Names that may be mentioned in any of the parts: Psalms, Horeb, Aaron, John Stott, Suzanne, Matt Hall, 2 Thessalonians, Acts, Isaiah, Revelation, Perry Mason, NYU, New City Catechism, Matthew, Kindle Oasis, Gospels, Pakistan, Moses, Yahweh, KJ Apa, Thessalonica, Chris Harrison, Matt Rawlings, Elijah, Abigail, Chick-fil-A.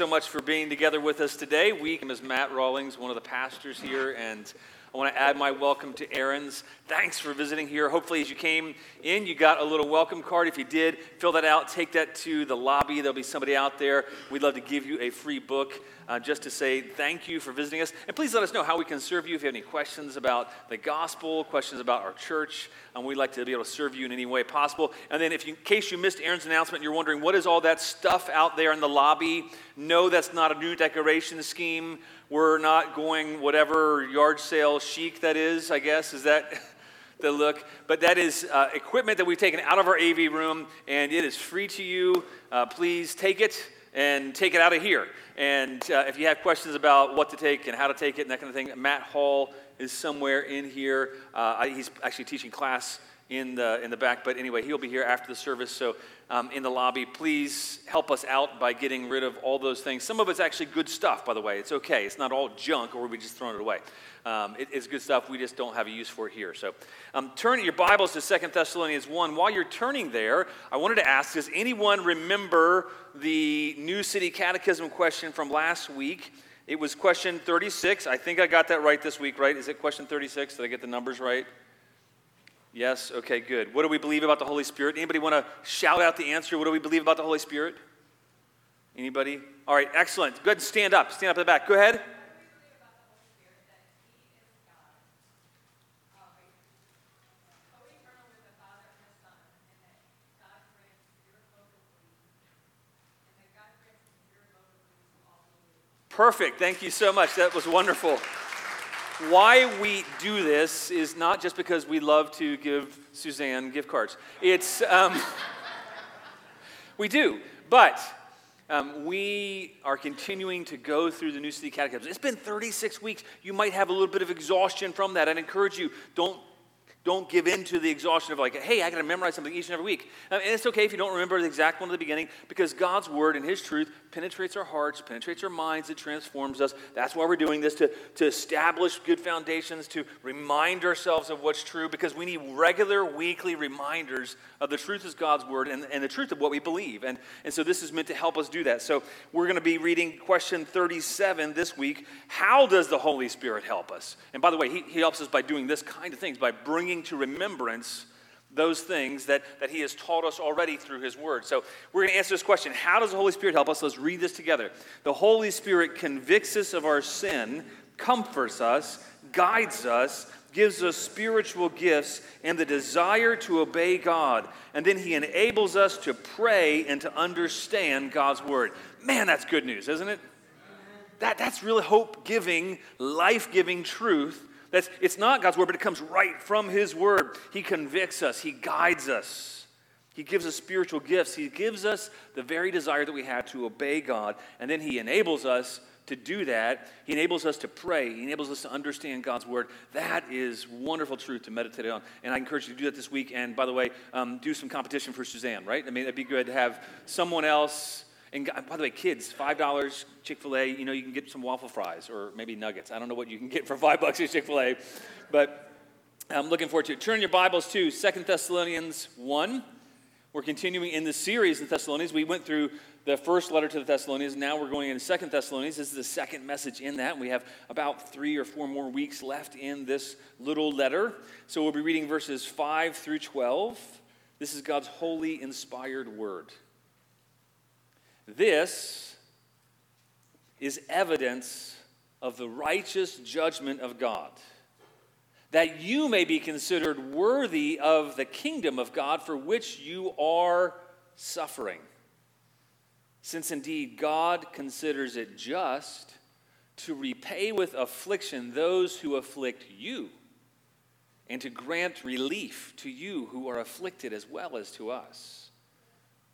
so much for being together with us today. My name is Matt Rawlings, one of the pastors here, and I want to add my welcome to Aaron's. Thanks for visiting here. Hopefully, as you came in, you got a little welcome card. If you did, fill that out. Take that to the lobby. There'll be somebody out there. We'd love to give you a free book just to say thank you for visiting us. And please let us know how we can serve you. If you have any questions about the gospel, questions about our church, we'd like to be able to serve you in any way possible. And then in case you missed Aaron's announcement and you're wondering, what is all that stuff out there in the lobby? No, that's not a new decoration scheme. We're not going whatever yard sale chic that is, I guess. Is that the look? But that is equipment that we've taken out of our AV room, and it is free to you. Please take it and take it out of here. And if you have questions about what to take and how to take it and that kind of thing, Matt Hall is somewhere in here. He's actually teaching class in the back. But anyway, he'll be here after the service. So in the lobby, please help us out by getting rid of all those things. Some of it's actually good stuff, by the way. It's okay. It's not all junk, or we just thrown it away. It's good stuff. We just don't have a use for it here. So turn your Bibles to 2 Thessalonians 1. While you're turning there, I wanted to ask, does anyone remember the New City Catechism question from last week? It was question 36. I think I got that right this week, right? Is it question 36? Did I get the numbers right? Yes? Okay, good. What do we believe about the Holy Spirit? Anybody want to shout out the answer? What do we believe about the Holy Spirit? Anybody? All right, excellent. Go ahead and stand up. Stand up at the back. Go ahead. Perfect. Thank you so much. That was wonderful. Why we do this is not just because we love to give Suzanne gift cards. It's, we do, but we are continuing to go through the New City Catechism. It's been 36 weeks. You might have a little bit of exhaustion from that. I'd encourage you, don't give in to the exhaustion of like, hey, I got to memorize something each and every week. And it's okay if you don't remember the exact one at the beginning, because God's word and his truth penetrates our hearts, penetrates our minds, it transforms us. That's why we're doing this, to establish good foundations, to remind ourselves of what's true, because we need regular weekly reminders of the truth of God's word and the truth of what we believe. And so this is meant to help us do that. So we're going to be reading question 37 this week. How does the Holy Spirit help us? And by the way, he helps us by doing this kind of things, by bringing to remembrance those things that he has taught us already through his word. So we're going to answer this question. How does the Holy Spirit help us? Let's read this together. The Holy Spirit convicts us of our sin, comforts us, guides us, gives us spiritual gifts and the desire to obey God. And then he enables us to pray and to understand God's word. Man, that's good news, isn't it? That's really hope-giving, life-giving truth. It's not God's word, but it comes right from his word. He convicts us. He guides us. He gives us spiritual gifts. He gives us the very desire that we have to obey God. And then he enables us to do that. He enables us to pray. He enables us to understand God's word. That is wonderful truth to meditate on. And I encourage you to do that this week. And by the way, do some competition for Suzanne, right? I mean, it'd be good to have someone else. And by the way, kids, $5, Chick-fil-A, you can get some waffle fries or maybe nuggets. I don't know what you can get for $5 at Chick-fil-A, but I'm looking forward to it. Turn your Bibles to 2 Thessalonians 1. We're continuing in the series in Thessalonians. We went through the first letter to the Thessalonians. Now we're going into 2 Thessalonians. This is the second message in that. We have about 3 or 4 more weeks left in this little letter. So we'll be reading verses 5 through 12. This is God's holy, inspired word. This is evidence of the righteous judgment of God, that you may be considered worthy of the kingdom of God for which you are suffering. Since indeed God considers it just to repay with affliction those who afflict you, and to grant relief to you who are afflicted as well as to us,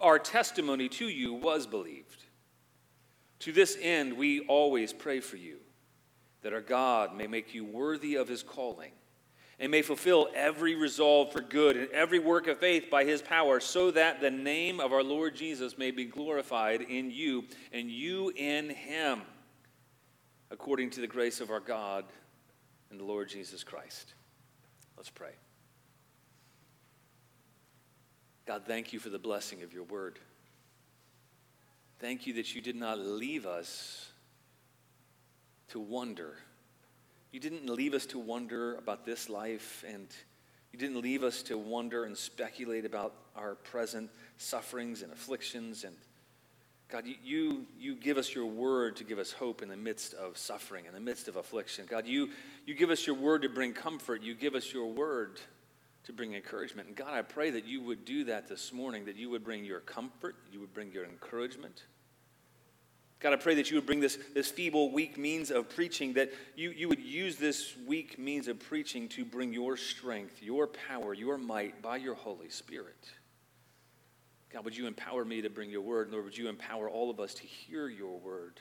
our testimony to you was believed. To this end, we always pray for you, that our God may make you worthy of his calling and may fulfill every resolve for good and every work of faith by his power, so that the name of our Lord Jesus may be glorified in you and you in him, according to the grace of our God and the Lord Jesus Christ. Let's pray. God, thank you for the blessing of your word. Thank you that you did not leave us to wonder. You didn't leave us to wonder about this life, and you didn't leave us to wonder and speculate about our present sufferings and afflictions. And God, you give us your word to give us hope in the midst of suffering, in the midst of affliction. God, you give us your word to bring comfort. You give us your word to bring encouragement. And God, I pray that you would do that this morning, that you would bring your comfort, you would bring your encouragement. God, I pray that you would bring this feeble, weak means of preaching, that you would use this weak means of preaching to bring your strength, your power, your might by your Holy Spirit. God, would you empower me to bring your word? And Lord, would you empower all of us to hear your word?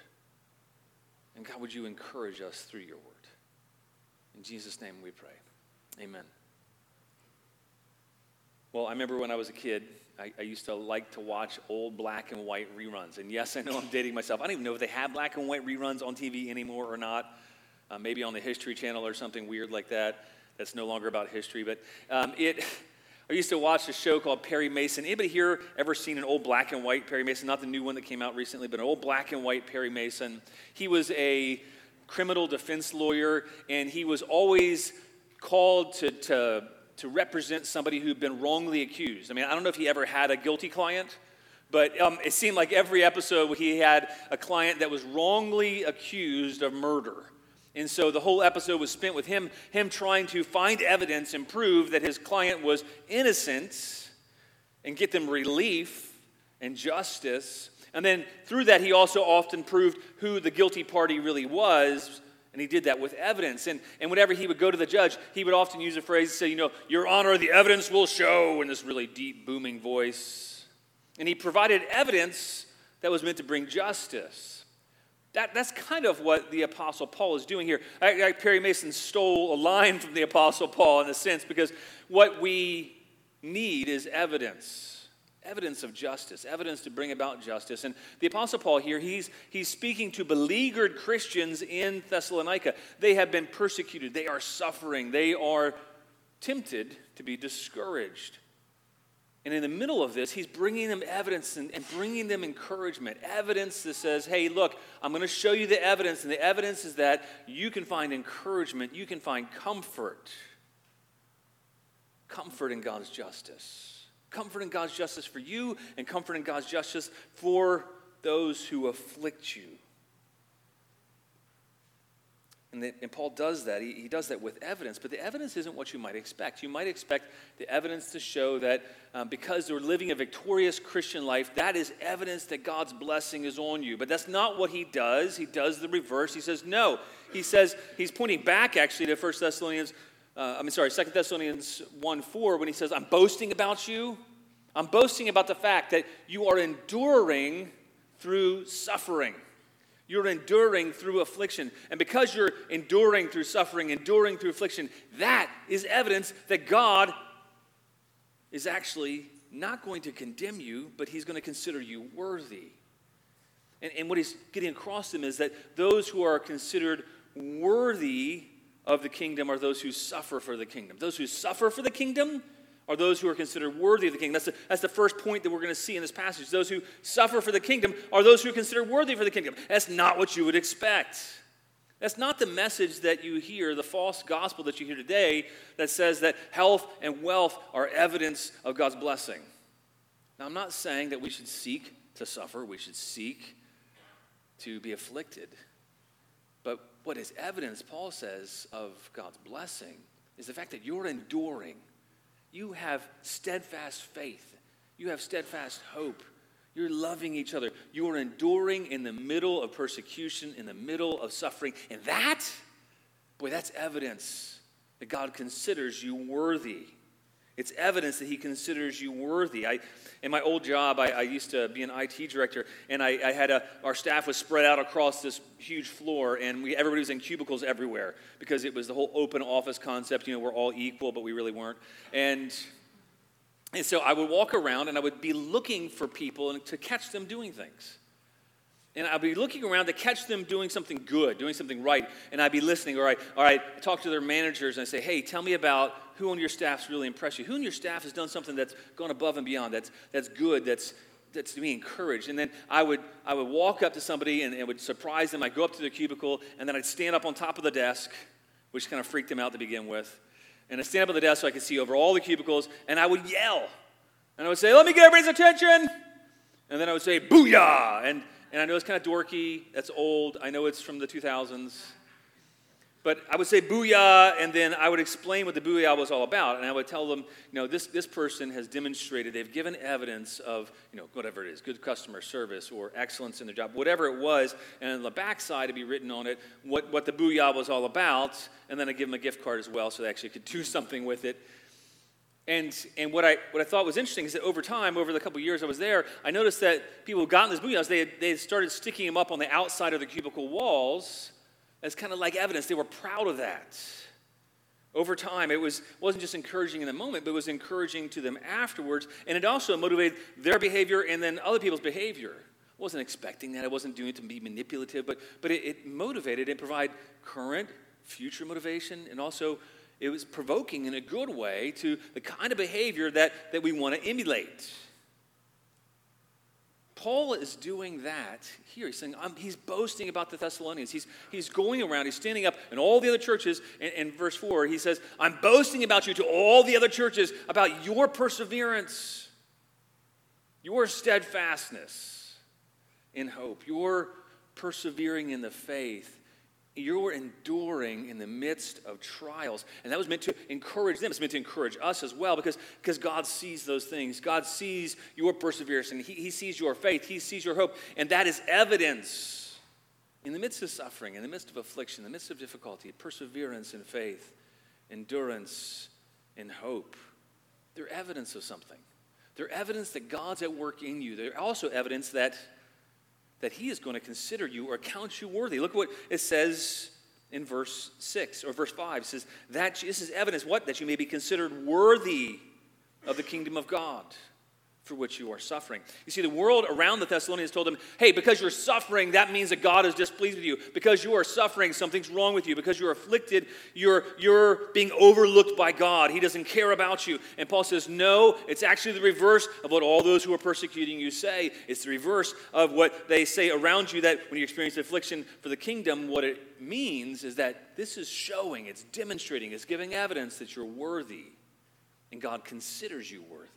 And God, would you encourage us through your word? In Jesus' name we pray. Amen. Well, I remember when I was a kid, I used to like to watch old black and white reruns. And yes, I know I'm dating myself. I don't even know if they have black and white reruns on TV anymore or not. Maybe on the History Channel or something weird like that. That's no longer about history. But I used to watch a show called Perry Mason. Anybody here ever seen an old black and white Perry Mason? Not the new one that came out recently, but an old black and white Perry Mason. He was a criminal defense lawyer, and he was always called to represent somebody who'd been wrongly accused. I mean, I don't know if he ever had a guilty client, but it seemed like every episode he had a client that was wrongly accused of murder. And so the whole episode was spent with him trying to find evidence and prove that his client was innocent and get them relief and justice. And then through that, he also often proved who the guilty party really was, and he did that with evidence. And whenever he would go to the judge, he would often use a phrase and say, Your Honor, the evidence will show, in this really deep, booming voice. And he provided evidence that was meant to bring justice. That's kind of what the Apostle Paul is doing here. Perry Mason stole a line from the Apostle Paul in a sense, because what we need is evidence of justice, evidence to bring about justice. And the Apostle Paul here, he's speaking to beleaguered Christians in Thessalonica. They have been persecuted. They are suffering. They are tempted to be discouraged. And in the middle of this, he's bringing them evidence and bringing them encouragement. Evidence that says, hey, look, I'm going to show you the evidence. And the evidence is that you can find encouragement. You can find comfort. Comfort in God's justice. Comfort in God's justice for you, and comfort in God's justice for those who afflict you. And Paul does that. He does that with evidence, but the evidence isn't what you might expect. You might expect the evidence to show that because they're living a victorious Christian life, that is evidence that God's blessing is on you. But that's not what he does. He does the reverse. He says, no. He says, he's pointing back actually to 2 Thessalonians 1:4, when he says, I'm boasting about you. I'm boasting about the fact that you are enduring through suffering. You're enduring through affliction. And because you're enduring through suffering, enduring through affliction, that is evidence that God is actually not going to condemn you, but he's going to consider you worthy. And what he's getting across to them is that those who are considered worthy of the kingdom are those who suffer for the kingdom. Those who suffer for the kingdom are those who are considered worthy of the kingdom. That's the first point that we're going to see in this passage. Those who suffer for the kingdom are those who are considered worthy for the kingdom. That's not what you would expect. That's not the message that you hear, the false gospel that you hear today that says that health and wealth are evidence of God's blessing. Now, I'm not saying that we should seek to suffer. We should seek to be afflicted. But what is evidence, Paul says, of God's blessing is the fact that you're enduring. You have steadfast faith. You have steadfast hope. You're loving each other. You are enduring in the middle of persecution, in the middle of suffering. And that's evidence that God considers you worthy. It's evidence that he considers you worthy. In my old job, I used to be an IT director, and I had our staff was spread out across this huge floor, and everybody was in cubicles everywhere because it was the whole open office concept. You know, we're all equal, but we really weren't. And so I would walk around, and I would be looking for people and to catch them doing things. And I'd be looking around to catch them doing something good, doing something right, and I'd be listening. All right, I talk to their managers, and I say, hey, tell me about who on your staff's really impressed you. Who on your staff has done something that's gone above and beyond, that's good, that's to be encouraged. And then I would walk up to somebody, and it would surprise them. I'd go up to their cubicle, and then I'd stand up on top of the desk, which kind of freaked them out to begin with. And I'd stand up on the desk so I could see over all the cubicles, and I would yell. And I would say, let me get everybody's attention. And then I would say, booyah. And I know it's kind of dorky, that's old, I know it's from the 2000s, but I would say booyah, and then I would explain what the booyah was all about, and I would tell them, this person has demonstrated, they've given evidence of, whatever it is, good customer service or excellence in their job, whatever it was, and on the backside would be written on it what the booyah was all about, and then I'd give them a gift card as well so they actually could do something with it. And what I thought was interesting is that over time, over the couple years I was there, I noticed that people who got in this booyahs, they had started sticking them up on the outside of the cubicle walls as kind of like evidence. They were proud of that. Over time, it wasn't just encouraging in the moment, but it was encouraging to them afterwards, and it also motivated their behavior and then other people's behavior. I wasn't expecting that. I wasn't doing it to be manipulative, but it motivated and provided current, future motivation, and also it was provoking in a good way to the kind of behavior that we want to emulate. Paul is doing that here. He's saying, he's boasting about the Thessalonians. He's going around, he's standing up in all the other churches. In verse 4, he says, I'm boasting about you to all the other churches about your perseverance, your steadfastness in hope, your persevering in the faith. You're enduring in the midst of trials. And that was meant to encourage them. It's meant to encourage us as well because God sees those things. God sees your perseverance, and he sees your faith. He sees your hope. And that is evidence in the midst of suffering, in the midst of affliction, in the midst of difficulty, perseverance in faith, endurance in hope. They're evidence of something. They're evidence that God's at work in you. They're also evidence that he is going to consider you or count you worthy. Look at what it says in verse 6 or verse 5. It says, that this is evidence, what? That you may be considered worthy of the kingdom of God for which you are suffering. You see, the world around the Thessalonians told them, hey, because you're suffering, that means that God is displeased with you. Because you are suffering, something's wrong with you. Because you're afflicted, you're being overlooked by God. He doesn't care about you. And Paul says, no, it's actually the reverse of what all those who are persecuting you say. It's the reverse of what they say around you, that when you experience affliction for the kingdom, what it means is that this is showing, it's demonstrating, it's giving evidence that you're worthy, and God considers you worthy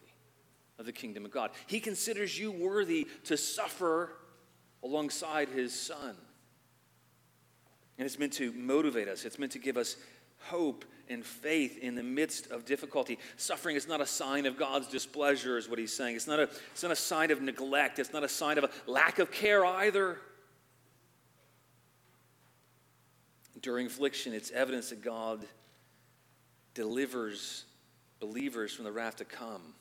of the kingdom of God. He considers you worthy to suffer alongside his son. And it's meant to motivate us. It's meant to give us hope and faith in the midst of difficulty. Suffering is not a sign of God's displeasure, is what he's saying. It's not a sign of neglect. It's not a sign of a lack of care either. During affliction, it's evidence that God delivers believers from the wrath to come.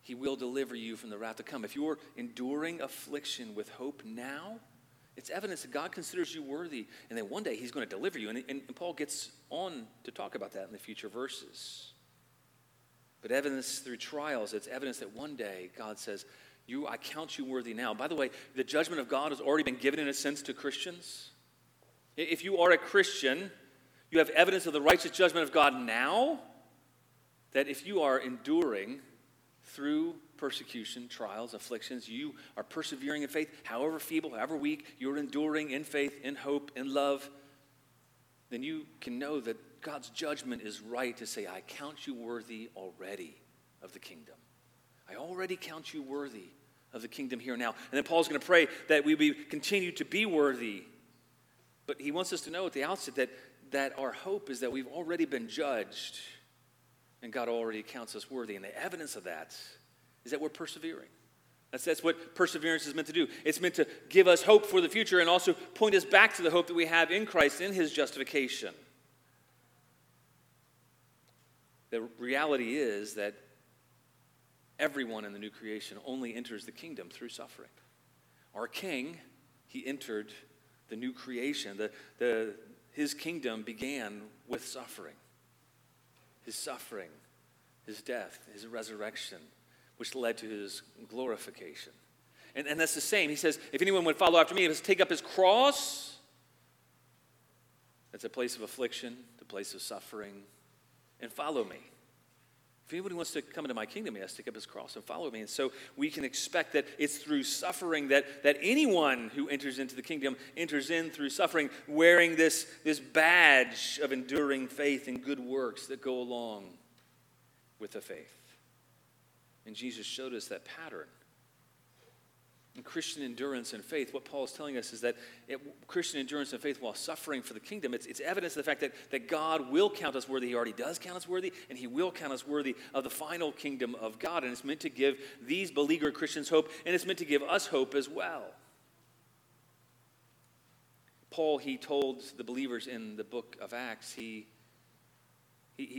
He will deliver you from the wrath to come. If you're enduring affliction with hope now, it's evidence that God considers you worthy, and then one day he's going to deliver you. And Paul gets on to talk about that in the future verses. But evidence through trials, it's evidence that one day God says, I count you worthy now. By the way, the judgment of God has already been given in a sense to Christians. If you are a Christian, you have evidence of the righteous judgment of God now, that if you are enduring through persecution, trials, afflictions, you are persevering in faith, however feeble, however weak, you're enduring in faith, in hope, in love, then you can know that God's judgment is right to say, I count you worthy already of the kingdom. I already count you worthy of the kingdom here and now. And then Paul's going to pray that we continue to be worthy. But he wants us to know at the outset that our hope is that we've already been judged, and God already counts us worthy. And the evidence of that is that we're persevering. That's what perseverance is meant to do. It's meant to give us hope for the future and also point us back to the hope that we have in Christ, in his justification. The reality is that everyone in the new creation only enters the kingdom through suffering. Our King, he entered the new creation. His kingdom began with suffering. His suffering, his death, his resurrection, which led to his glorification. And that's the same. He says, if anyone would follow after me, he must take up his cross. That's a place of affliction, the place of suffering, and follow me. If anybody wants to come into my kingdom, he has to take up his cross and follow me. And so we can expect that it's through suffering that anyone who enters into the kingdom enters in through suffering, wearing this badge of enduring faith and good works that go along with the faith. And Jesus showed us that pattern. In Christian endurance and faith, what Paul is telling us is that Christian endurance and faith while suffering for the kingdom, it's evidence of the fact that God will count us worthy. He already does count us worthy, and he will count us worthy of the final kingdom of God. And it's meant to give these beleaguered Christians hope, and it's meant to give us hope as well. Paul, he told the believers in the book of Acts, he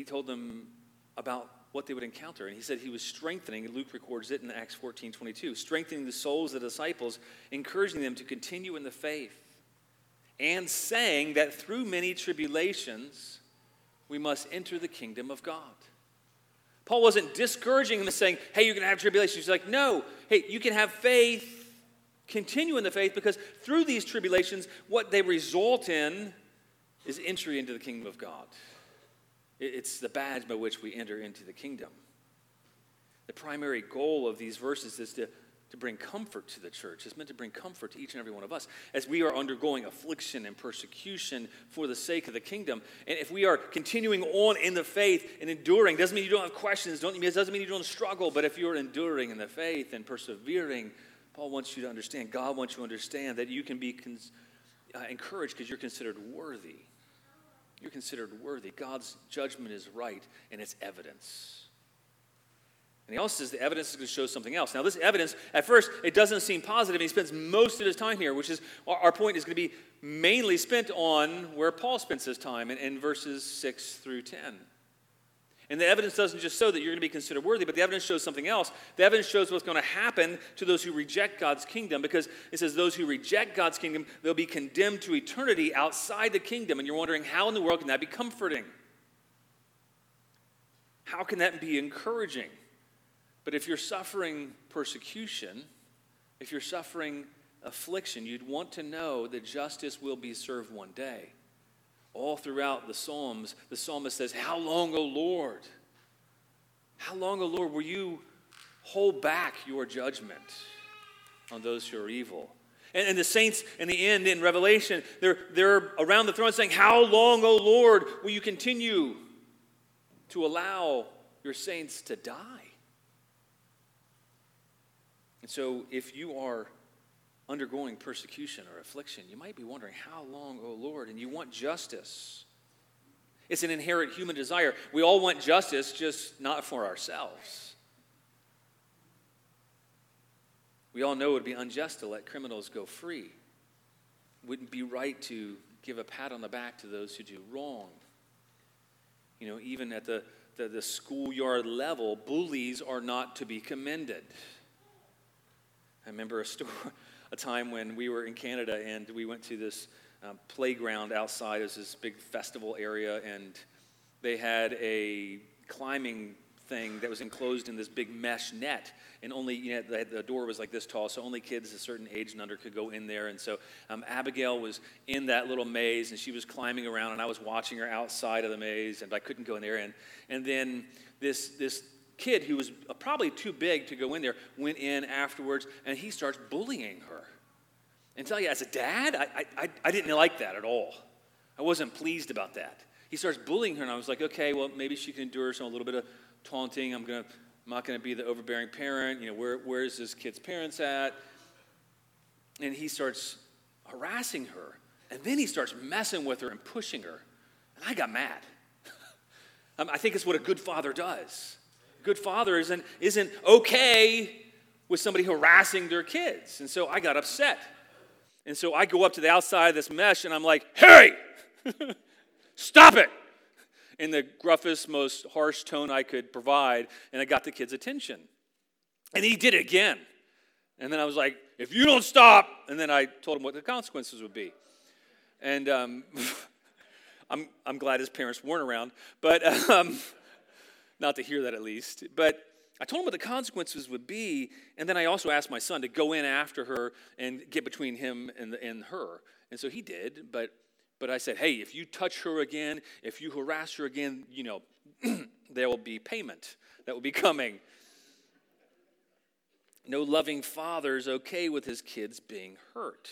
told them about what they would encounter. And he said he was strengthening, Luke records it in Acts 14:22, strengthening the souls of the disciples, encouraging them to continue in the faith, and saying that through many tribulations, we must enter the kingdom of God. Paul wasn't discouraging them and saying, hey, you're going to have tribulations. He's like, no, hey, you can have faith, continue in the faith, because through these tribulations, what they result in is entry into the kingdom of God. It's the badge by which we enter into the kingdom. The primary goal of these verses is to bring comfort to the church. It's meant to bring comfort to each and every one of us as we are undergoing affliction and persecution for the sake of the kingdom. And if we are continuing on in the faith and enduring, doesn't mean you don't have questions, doesn't mean you don't struggle, but if you're enduring in the faith and persevering, Paul wants you to understand, God wants you to understand that you can be encouraged because you're considered worthy. You're considered worthy. God's judgment is right, and it's evidence. And he also says the evidence is going to show something else. Now, this evidence, at first, it doesn't seem positive, and he spends most of his time here, which is, our point is going to be mainly spent on where Paul spends his time in verses 6 through 10. And the evidence doesn't just show that you're going to be considered worthy, but the evidence shows something else. The evidence shows what's going to happen to those who reject God's kingdom, because it says those who reject God's kingdom, they'll be condemned to eternity outside the kingdom. And you're wondering, how in the world can that be comforting? How can that be encouraging? But if you're suffering persecution, if you're suffering affliction, you'd want to know that justice will be served one day. All throughout the Psalms, the psalmist says, how long, O Lord? How long, O Lord, will you hold back your judgment on those who are evil? And the saints in the end, in Revelation, they're around the throne saying, how long, O Lord, will you continue to allow your saints to die? And so if you are undergoing persecution or affliction, you might be wondering, how long, O Lord? And you want justice. It's an inherent human desire. We all want justice, just not for ourselves. We all know it would be unjust to let criminals go free. It wouldn't be right to give a pat on the back to those who do wrong. You know, even at the schoolyard level, bullies are not to be commended. I remember a time when we were in Canada, and we went to this playground outside. It was this big festival area, and they had a climbing thing that was enclosed in this big mesh net, and only the door was like this tall, so only kids a certain age and under could go in there. And so Abigail was in that little maze, and she was climbing around, and I was watching her outside of the maze, and I couldn't go in there. And then this kid who was probably too big to go in there went in afterwards, and he starts bullying her. And tell you, as a dad, I didn't like that at all. I wasn't pleased about that. He starts bullying her, and I was like, okay, well, maybe she can endure some a little bit of taunting. I'm not gonna be the overbearing parent. Where's this kid's parents at? And he starts harassing her, and then he starts messing with her and pushing her, and I got mad. I think it's what a good father does. Good father isn't okay with somebody harassing their kids. And so I got upset. And so I go up to the outside of this mesh, and I'm like, hey, stop it. in the gruffest, most harsh tone I could provide, and I got the kid's attention. And he did it again. And then I was like, if you don't stop, and then I told him what the consequences would be. And I'm glad his parents weren't around, but not to hear that at least. But I told him what the consequences would be, and then I also asked my son to go in after her and get between him and her. And so he did, but I said, hey, if you touch her again, if you harass her again, you know, there will be payment that will be coming. No loving father is okay with his kids being hurt.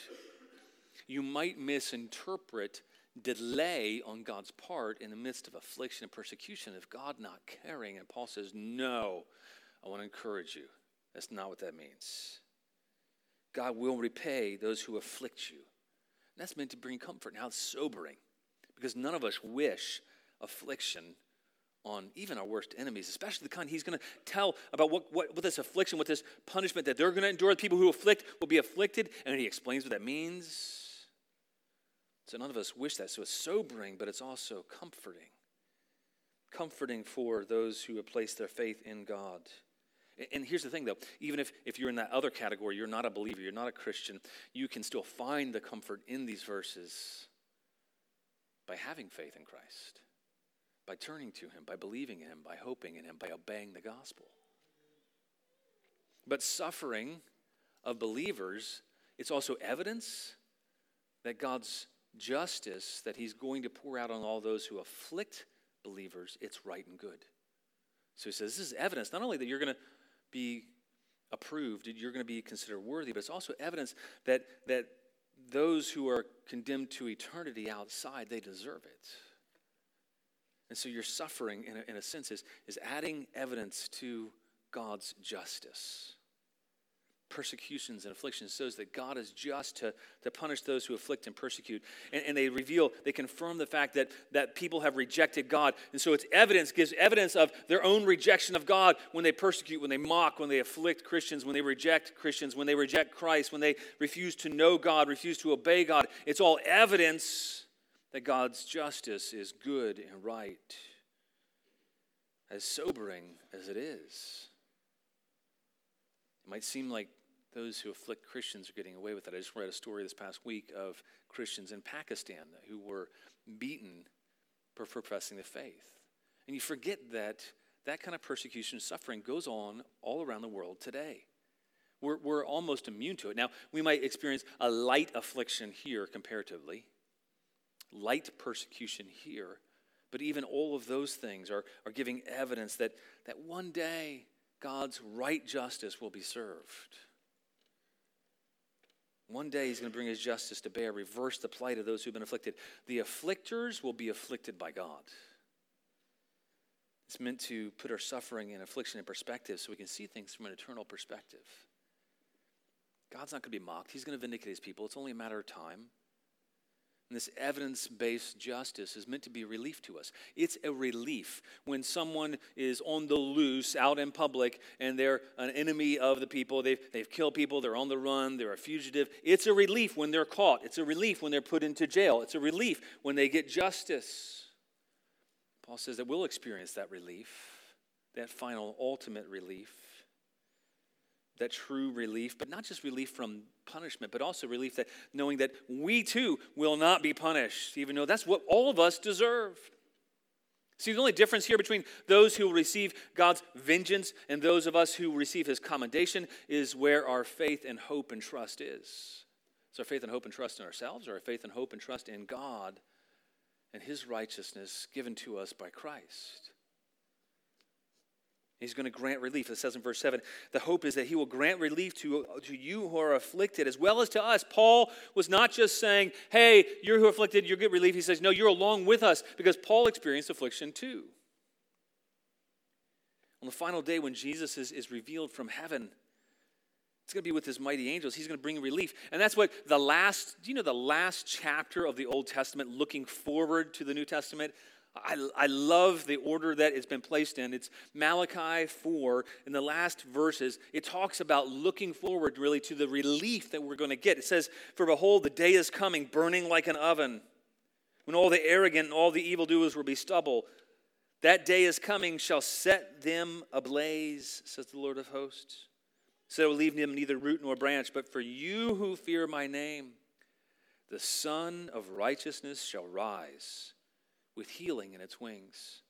You might misinterpret delay on God's part in the midst of affliction and persecution of God not caring. And Paul says, no, I want to encourage you. That's not what that means. God will repay those who afflict you. And that's meant to bring comfort. Now it's sobering because none of us wish affliction on even our worst enemies, especially the kind he's going to tell about what this affliction, what this punishment that they're going to endure. The people who afflict will be afflicted, and he explains what that means. So none of us wish that. So it's sobering, but it's also comforting. Comforting for those who have placed their faith in God. And here's the thing, though. Even if you're in that other category, you're not a believer, you're not a Christian, you can still find the comfort in these verses by having faith in Christ, by turning to him, by believing in him, by hoping in him, by obeying the gospel. But suffering of believers, it's also evidence that God's justice that he's going to pour out on all those who afflict believers, it's right and good. So he says this is evidence not only that you're going to be approved, you're going to be considered worthy, but it's also evidence that those who are condemned to eternity outside, they deserve it. And so your suffering, in a sense, is adding evidence to God's justice. Persecutions and afflictions shows that God is just to punish those who afflict and persecute. And they reveal, they confirm the fact that people have rejected God. And so it's evidence, gives evidence of their own rejection of God when they persecute, when they mock, when they afflict Christians, when they reject Christians, when they reject Christ, when they refuse to know God, refuse to obey God. It's all evidence that God's justice is good and right, as sobering as it is. It might seem like those who afflict Christians are getting away with it. I just read a story this past week of Christians in Pakistan who were beaten for professing the faith. And you forget that kind of persecution and suffering goes on all around the world today. We're almost immune to it. Now, we might experience a light affliction here comparatively, light persecution here, but even all of those things are giving evidence that one day God's right justice will be served. One day he's going to bring his justice to bear, reverse the plight of those who've been afflicted. The afflictors will be afflicted by God. It's meant to put our suffering and affliction in perspective so we can see things from an eternal perspective. God's not going to be mocked. He's going to vindicate his people. It's only a matter of time. And this evidence-based justice is meant to be a relief to us. It's a relief when someone is on the loose, out in public, and they're an enemy of the people. They've killed people. They're on the run. They're a fugitive. It's a relief when they're caught. It's a relief when they're put into jail. It's a relief when they get justice. Paul says that we'll experience that relief, that final, ultimate relief, that true relief, but not just relief from punishment, but also relief that knowing that we too will not be punished, even though that's what all of us deserve. See, the only difference here between those who receive God's vengeance and those of us who receive his commendation is where our faith and hope and trust is. Is our faith and hope and trust in ourselves, or our faith and hope and trust in God and his righteousness given to us by Christ? He's going to grant relief. It says in verse 7, the hope is that he will grant relief to you who are afflicted as well as to us. Paul was not just saying, hey, you're who are afflicted, you'll get relief. He says, no, you're along with us because Paul experienced affliction too. On the final day when Jesus is revealed from heaven, it's going to be with his mighty angels. He's going to bring relief. And that's what the last chapter of the Old Testament looking forward to the New Testament, I love the order that it's been placed in. It's Malachi 4. In the last verses, it talks about looking forward really to the relief that we're going to get. It says, for behold, the day is coming, burning like an oven, when all the arrogant and all the evildoers will be stubble. That day is coming, shall set them ablaze, says the Lord of hosts. So they will leave them neither root nor branch. But for you who fear my name, the Son of Righteousness shall rise with healing in its wings.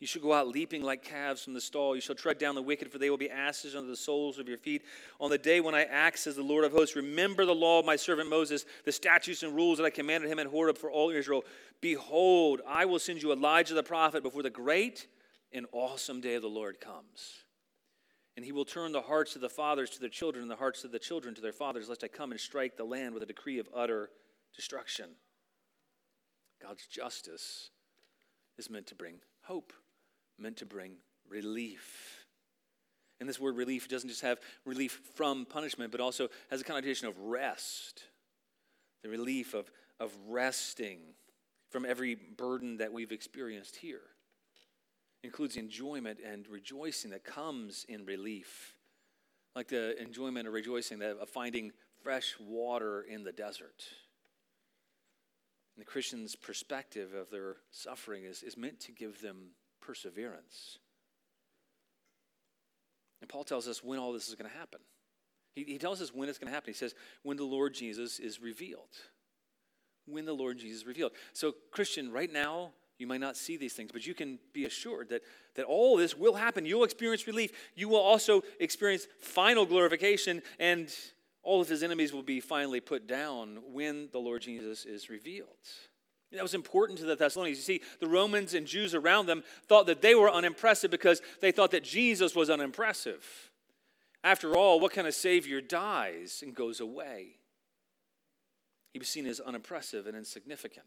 You shall go out leaping like calves from the stall. You shall tread down the wicked, for they will be ashes under the soles of your feet. On the day when I act, says the Lord of hosts, remember the law of my servant Moses, the statutes and rules that I commanded him at Horeb for all Israel. Behold, I will send you Elijah the prophet before the great and awesome day of the Lord comes. And he will turn the hearts of the fathers to their children and the hearts of the children to their fathers, lest I come and strike the land with a decree of utter destruction. God's justice is meant to bring hope, meant to bring relief. And this word relief doesn't just have relief from punishment, but also has a connotation of rest. The relief of resting from every burden that we've experienced here. Includes enjoyment and rejoicing that comes in relief, like the enjoyment or rejoicing of finding fresh water in the desert. And the Christian's perspective of their suffering is meant to give them perseverance. And Paul tells us when all this is going to happen. He tells us when it's going to happen. He says, when the Lord Jesus is revealed. When the Lord Jesus is revealed. So, Christian, right now, you might not see these things, but you can be assured that all this will happen. You'll experience relief. You will also experience final glorification, and all of his enemies will be finally put down when the Lord Jesus is revealed. And that was important to the Thessalonians. You see, the Romans and Jews around them thought that they were unimpressive because they thought that Jesus was unimpressive. After all, what kind of Savior dies and goes away? He was seen as unimpressive and insignificant.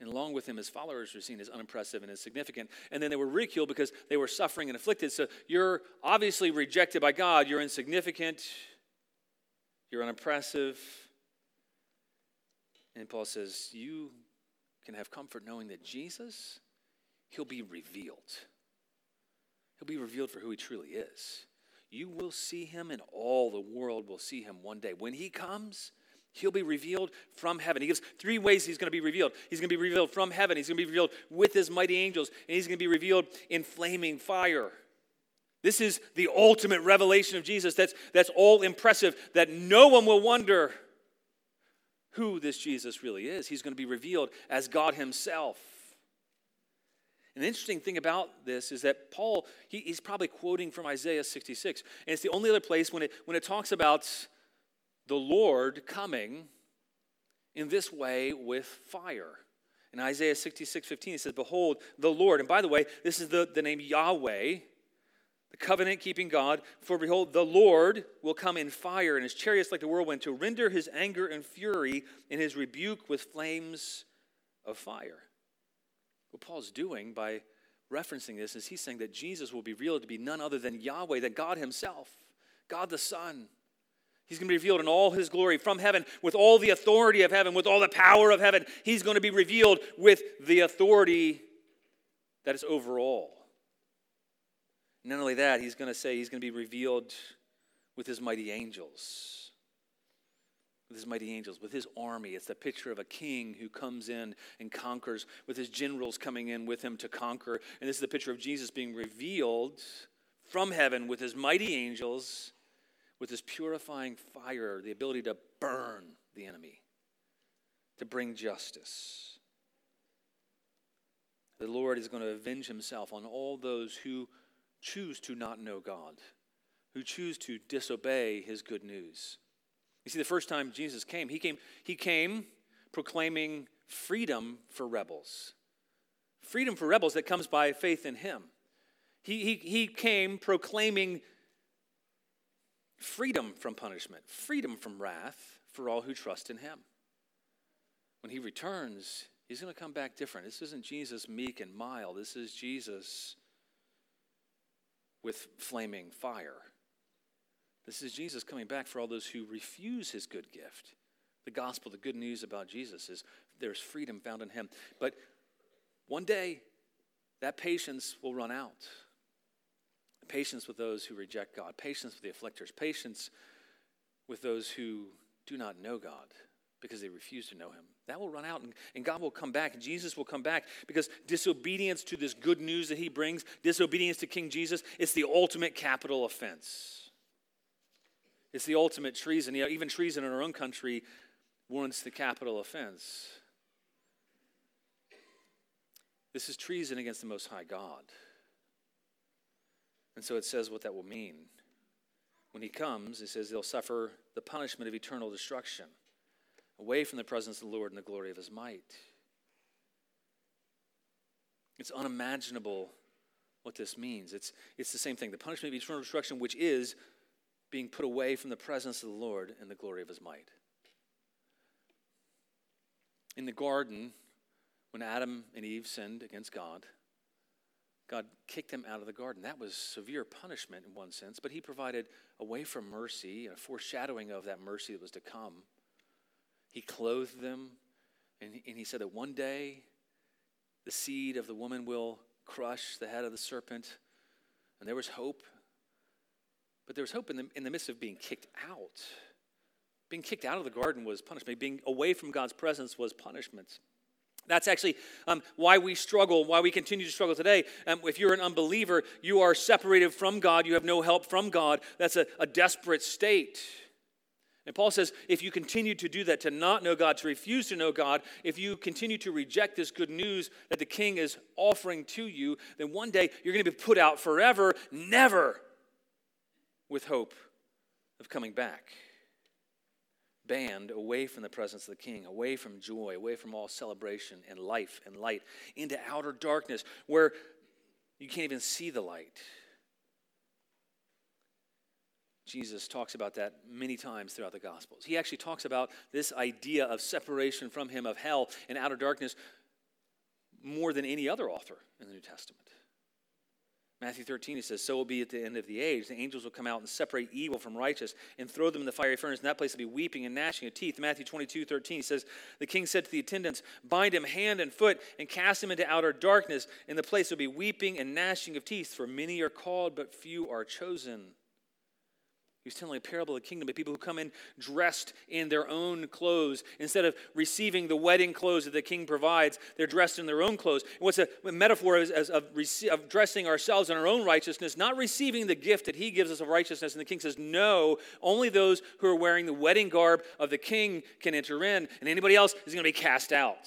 And along with him, his followers were seen as unimpressive and insignificant. And then they were ridiculed because they were suffering and afflicted. So you're obviously rejected by God. You're insignificant. You're unimpressive. And Paul says, you can have comfort knowing that Jesus, he'll be revealed. He'll be revealed for who he truly is. You will see him, and all the world will see him one day. When he comes, he'll be revealed from heaven. He gives three ways he's going to be revealed. He's going to be revealed from heaven. He's going to be revealed with his mighty angels. And he's going to be revealed in flaming fire. This is the ultimate revelation of Jesus. That's all impressive. That no one will wonder who this Jesus really is. He's going to be revealed as God himself. An interesting thing about this is that Paul, he's probably quoting from Isaiah 66. And it's the only other place when it talks about the Lord coming in this way with fire. In Isaiah 66:15, he says, behold, the Lord. And by the way, this is the name Yahweh, the covenant-keeping God. For behold, the Lord will come in fire, and his chariots like the whirlwind, to render his anger and fury and his rebuke with flames of fire. What Paul's doing by referencing this is he's saying that Jesus will be revealed to be none other than Yahweh, than God himself, God the Son. He's going to be revealed in all his glory from heaven, with all the authority of heaven, with all the power of heaven. He's going to be revealed with the authority that is over all. Not only that, he's going to say he's going to be revealed with his mighty angels. With his mighty angels, with his army. It's the picture of a king who comes in and conquers, with his generals coming in with him to conquer. And this is the picture of Jesus being revealed from heaven with his mighty angels, with this purifying fire, the ability to burn the enemy, to bring justice. The Lord is going to avenge himself on all those who choose to not know God, who choose to disobey his good news. You see, the first time Jesus came, he came proclaiming freedom for rebels. Freedom for rebels that comes by faith in him. He came proclaiming freedom from punishment, freedom from wrath for all who trust in him. When he returns, he's going to come back different. This isn't Jesus meek and mild. This is Jesus with flaming fire. This is Jesus coming back for all those who refuse his good gift. The gospel, the good news about Jesus is there's freedom found in him. But one day, that patience will run out. Patience with those who reject God. Patience with the afflictors. Patience with those who do not know God. because they refuse to know him. That will run out, and God will come back, and Jesus will come back, because disobedience to this good news that he brings, disobedience to King Jesus, it's the ultimate capital offense. It's the ultimate treason. You know, even treason in our own country warrants the capital offense. This is treason against the Most High God. And so it says what that will mean. When he comes, it says they'll suffer the punishment of eternal destruction, away from the presence of the Lord and the glory of his might. It's unimaginable what this means. It's the same thing. The punishment of eternal destruction, which is being put away from the presence of the Lord and the glory of his might. In the garden, when Adam and Eve sinned against God, God kicked them out of the garden. That was severe punishment in one sense, but he provided a way for mercy, a foreshadowing of that mercy that was to come. He clothed them, and he said that one day the seed of the woman will crush the head of the serpent. And there was hope, but there was hope in the midst of being kicked out. Being kicked out of the garden was punishment. Being away from God's presence was punishment. That's actually why we struggle, why we continue to struggle today. If you're an unbeliever, you are separated from God. You have no help from God. That's a desperate state. And Paul says, if you continue to do that, to not know God, to refuse to know God, if you continue to reject this good news that the King is offering to you, then one day you're going to be put out forever, never with hope of coming back. Banned away from the presence of the King, away from joy, away from all celebration and life and light, into outer darkness where you can't even see the light. Jesus talks about that many times throughout the Gospels. He actually talks about this idea of separation from him, of hell and outer darkness, more than any other author in the New Testament. Matthew 13, he says, so will be at the end of the age. The angels will come out and separate evil from righteous and throw them in the fiery furnace, and that place will be weeping and gnashing of teeth. Matthew 22:13, he says, the king said to the attendants, bind him hand and foot and cast him into outer darkness, and the place will be weeping and gnashing of teeth, for many are called, but few are chosen. He's telling a parable of the kingdom, but people who come in dressed in their own clothes. Instead of receiving the wedding clothes that the king provides, they're dressed in their own clothes. And what's a metaphor of dressing ourselves in our own righteousness, not receiving the gift that he gives us of righteousness. And the king says, no, only those who are wearing the wedding garb of the king can enter in, and anybody else is going to be cast out.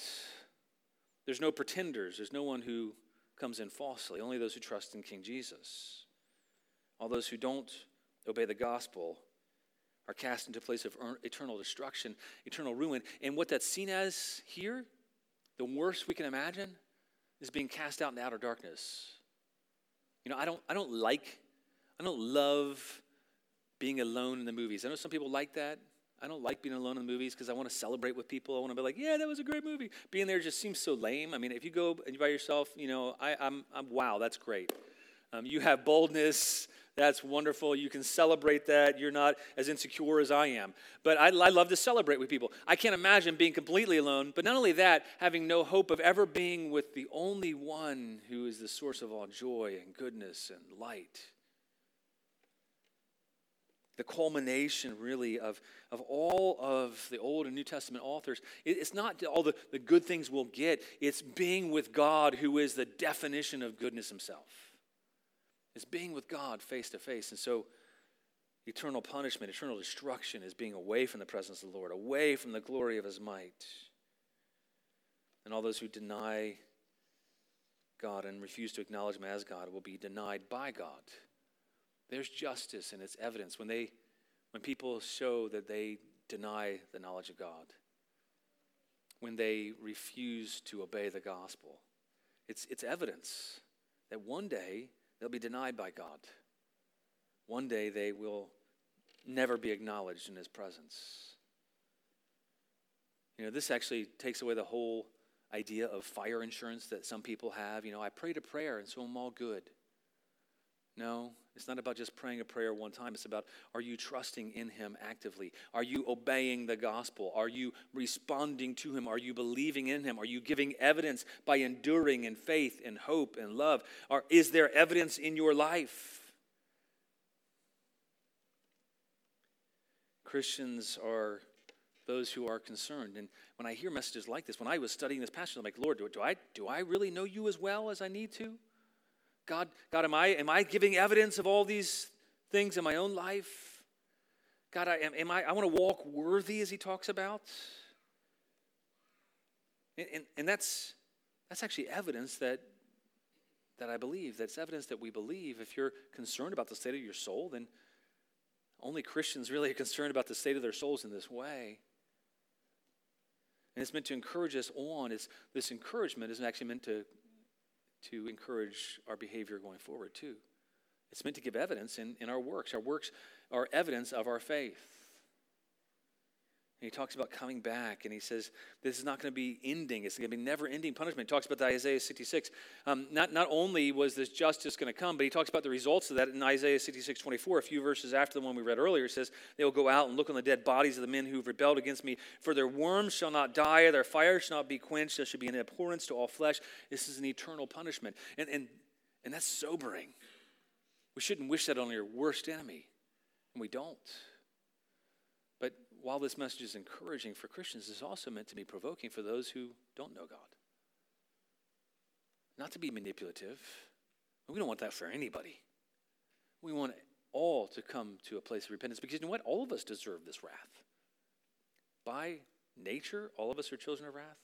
There's no pretenders. There's no one who comes in falsely. Only those who trust in King Jesus. All those who don't obey the gospel are cast into a place of eternal destruction, eternal ruin. And what that's seen as here, the worst we can imagine, is being cast out into outer darkness. You know, I don't love being alone in the movies. I know some people like that. I don't like being alone in the movies because I want to celebrate with people. I want to be like, yeah, that was a great movie. Being there just seems so lame. I mean, if you go and by yourself, you know, I'm wow, that's great. You have boldness. That's wonderful. You can celebrate that. You're not as insecure as I am. But I love to celebrate with people. I can't imagine being completely alone, but not only that, having no hope of ever being with the only one who is the source of all joy and goodness and light. The culmination, really, of all of the Old and New Testament authors, it's not all the good things we'll get. It's being with God, who is the definition of goodness himself. Is being with God face to face. And so eternal punishment, eternal destruction is being away from the presence of the Lord, away from the glory of his might. And all those who deny God and refuse to acknowledge him as God will be denied by God. There's justice in its evidence when people show that they deny the knowledge of God, when they refuse to obey the gospel. It's evidence that one day they'll be denied by God. One day they will never be acknowledged in his presence. You know, this actually takes away the whole idea of fire insurance that some people have. You know, I prayed a prayer and so I'm all good. No, it's not about just praying a prayer one time. It's about, are you trusting in him actively? Are you obeying the gospel? Are you responding to him? Are you believing in him? Are you giving evidence by enduring in faith and hope and love? Or is there evidence in your life? Christians are those who are concerned. And when I hear messages like this, when I was studying this passage, I'm like, Lord, do I really know you as well as I need to? God, am I giving evidence of all these things in my own life? God, I want to walk worthy, as he talks about. And that's actually evidence that I believe. That's evidence that we believe. If you're concerned about the state of your soul, then only Christians really are concerned about the state of their souls in this way. And it's meant to encourage us on. It's, this encouragement isn't actually meant to encourage our behavior going forward, too. It's meant to give evidence in our works. Our works are evidence of our faith. And he talks about coming back, and he says this is not going to be ending. It's going to be never-ending punishment. He talks about the Isaiah 66. Not only was this justice going to come, but he talks about the results of that in Isaiah 66:24, a few verses after the one we read earlier. It says, they will go out and look on the dead bodies of the men who have rebelled against me, for their worms shall not die, their fire shall not be quenched. There should be an abhorrence to all flesh. This is an eternal punishment. And that's sobering. We shouldn't wish that on your worst enemy, and we don't. But while this message is encouraging for Christians, it's also meant to be provoking for those who don't know God. Not to be manipulative. We don't want that for anybody. We want all to come to a place of repentance, because you know what? All of us deserve this wrath. By nature, all of us are children of wrath.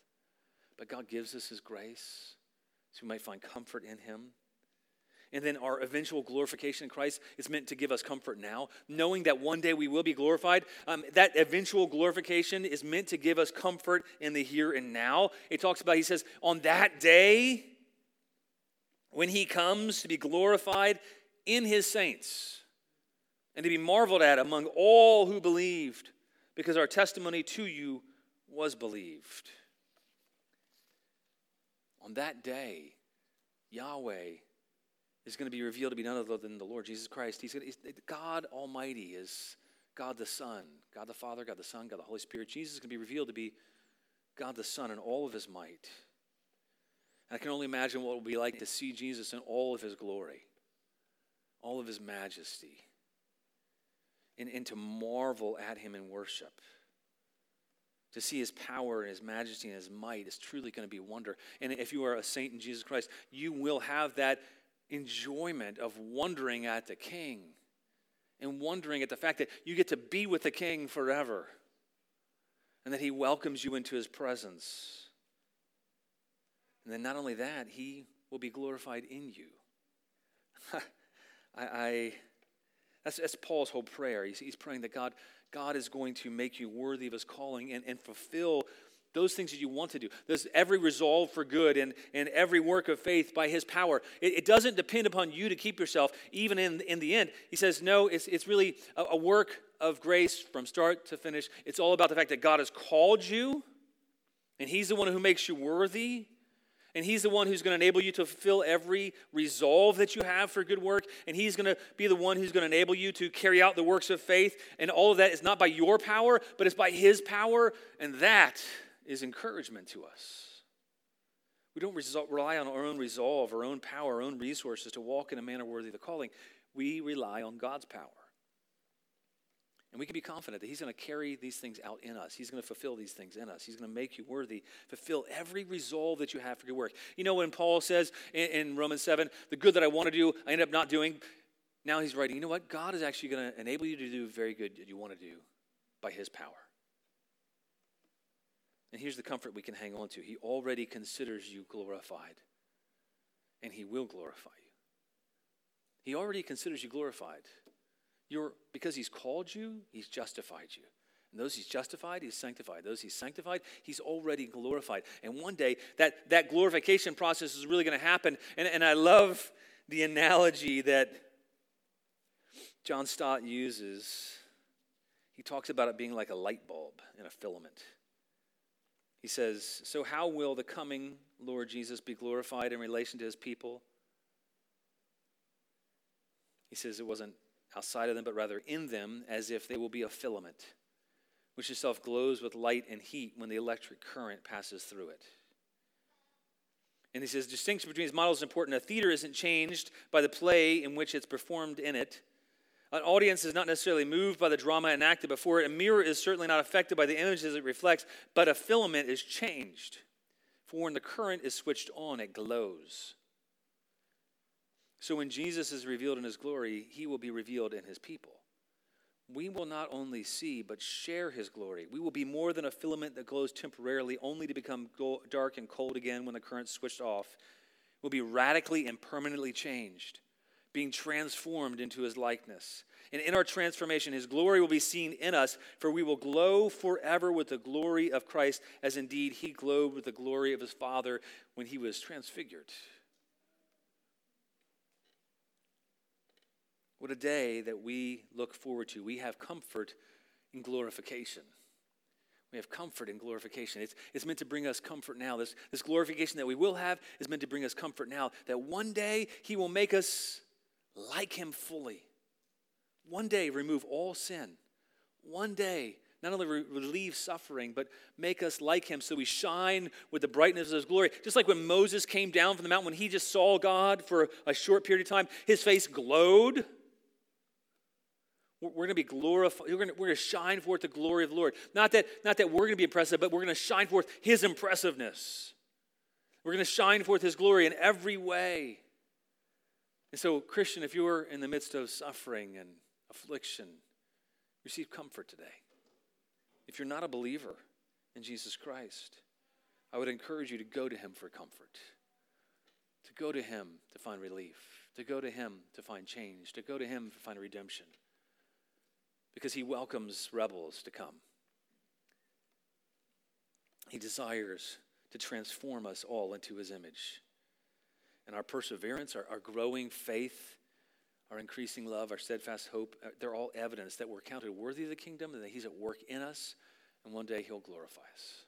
But God gives us his grace so we might find comfort in him. And then our eventual glorification in Christ is meant to give us comfort now, knowing that one day we will be glorified. That eventual glorification is meant to give us comfort in the here and now. It talks about, he says, on that day, when he comes to be glorified in his saints and to be marveled at among all who believed, because our testimony to you was believed. On that day, Yahweh is going to be revealed to be none other than the Lord Jesus Christ. God Almighty is God the Son, God the Father, God the Son, God the Holy Spirit. Jesus is going to be revealed to be God the Son in all of his might. And I can only imagine what it will be like to see Jesus in all of his glory, all of his majesty, and to marvel at him in worship. To see his power and his majesty and his might is truly going to be a wonder. And if you are a saint in Jesus Christ, you will have that enjoyment of wondering at the King and wondering at the fact that you get to be with the King forever and that he welcomes you into his presence. And then not only that, he will be glorified in you. That's Paul's whole prayer. He's praying that God is going to make you worthy of his calling and fulfill those things that you want to do. There's every resolve for good and every work of faith by his power. It doesn't depend upon you to keep yourself, even in the end. He says, no, it's really a work of grace from start to finish. It's all about the fact that God has called you, and he's the one who makes you worthy, and he's the one who's going to enable you to fulfill every resolve that you have for good work, and he's going to be the one who's going to enable you to carry out the works of faith, and all of that is not by your power, but it's by his power, and that is encouragement to us. We don't rely on our own resolve, our own power, our own resources to walk in a manner worthy of the calling. We rely on God's power. And we can be confident that he's going to carry these things out in us. He's going to fulfill these things in us. He's going to make you worthy. Fulfill every resolve that you have for good work. You know, when Paul says in Romans 7, the good that I want to do, I end up not doing. Now he's writing, you know what? God is actually going to enable you to do very good that you want to do by his power. And here's the comfort we can hang on to. He already considers you glorified, and he will glorify you. He already considers you glorified. Because he's called you, he's justified you. And those he's justified, he's sanctified. Those he's sanctified, he's already glorified. And one day, that glorification process is really going to happen. And I love the analogy that John Stott uses. He talks about it being like a light bulb and a filament. He says, so how will the coming Lord Jesus be glorified in relation to his people? He says it wasn't outside of them, but rather in them, as if they will be a filament, which itself glows with light and heat when the electric current passes through it. And he says, distinction between these models is important. A theater isn't changed by the play in which it's performed in it. An audience is not necessarily moved by the drama enacted before it. A mirror is certainly not affected by the images it reflects, but a filament is changed. For when the current is switched on, it glows. So when Jesus is revealed in his glory, he will be revealed in his people. We will not only see, but share his glory. We will be more than a filament that glows temporarily, only to become dark and cold again when the current's switched off. We'll be radically and permanently changed, being transformed into his likeness. And in our transformation, his glory will be seen in us, for we will glow forever with the glory of Christ, as indeed he glowed with the glory of his Father when he was transfigured. What a day that we look forward to. We have comfort in glorification. We have comfort in glorification. It's meant to bring us comfort now. This glorification that we will have is meant to bring us comfort now, that one day he will make us like him fully. One day remove all sin. One day not only relieve suffering, but make us like him so we shine with the brightness of his glory. Just like when Moses came down from the mountain, when he just saw God for a short period of time, his face glowed. We're going to be glorified. We're going to shine forth the glory of the Lord. Not that we're going to be impressive, but we're going to shine forth his impressiveness. We're going to shine forth his glory in every way. And so, Christian, if you're in the midst of suffering and affliction, receive comfort today. If you're not a believer in Jesus Christ, I would encourage you to go to him for comfort, to go to him to find relief, to go to him to find change, to go to him to find redemption. Because he welcomes rebels to come. He desires to transform us all into his image. And our perseverance, our growing faith, our increasing love, our steadfast hope, they're all evidence that we're counted worthy of the kingdom and that he's at work in us, and one day he'll glorify us.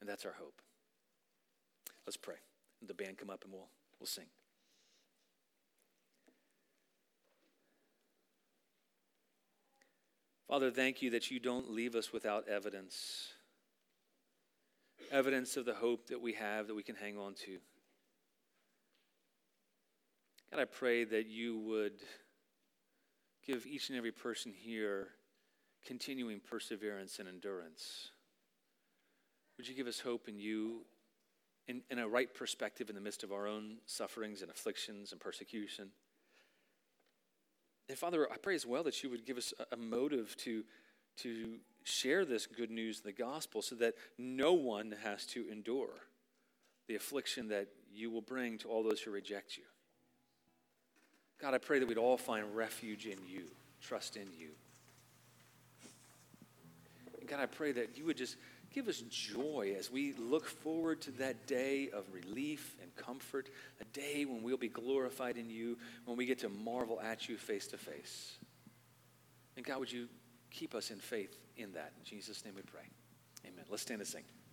And that's our hope. Let's pray. The band come up and we'll sing. Father, thank you that you don't leave us without evidence. Evidence of the hope that we have that we can hang on to. God, I pray that you would give each and every person here continuing perseverance and endurance. Would you give us hope in you, in a right perspective in the midst of our own sufferings and afflictions and persecution? And Father, I pray as well that you would give us a motive to share this good news of the gospel so that no one has to endure the affliction that you will bring to all those who reject you. God, I pray that we'd all find refuge in you, trust in you. And God, I pray that you would just give us joy as we look forward to that day of relief and comfort, a day when we'll be glorified in you, when we get to marvel at you face to face. And God, would you keep us in faith in that? In Jesus' name we pray. Amen. Let's stand and sing.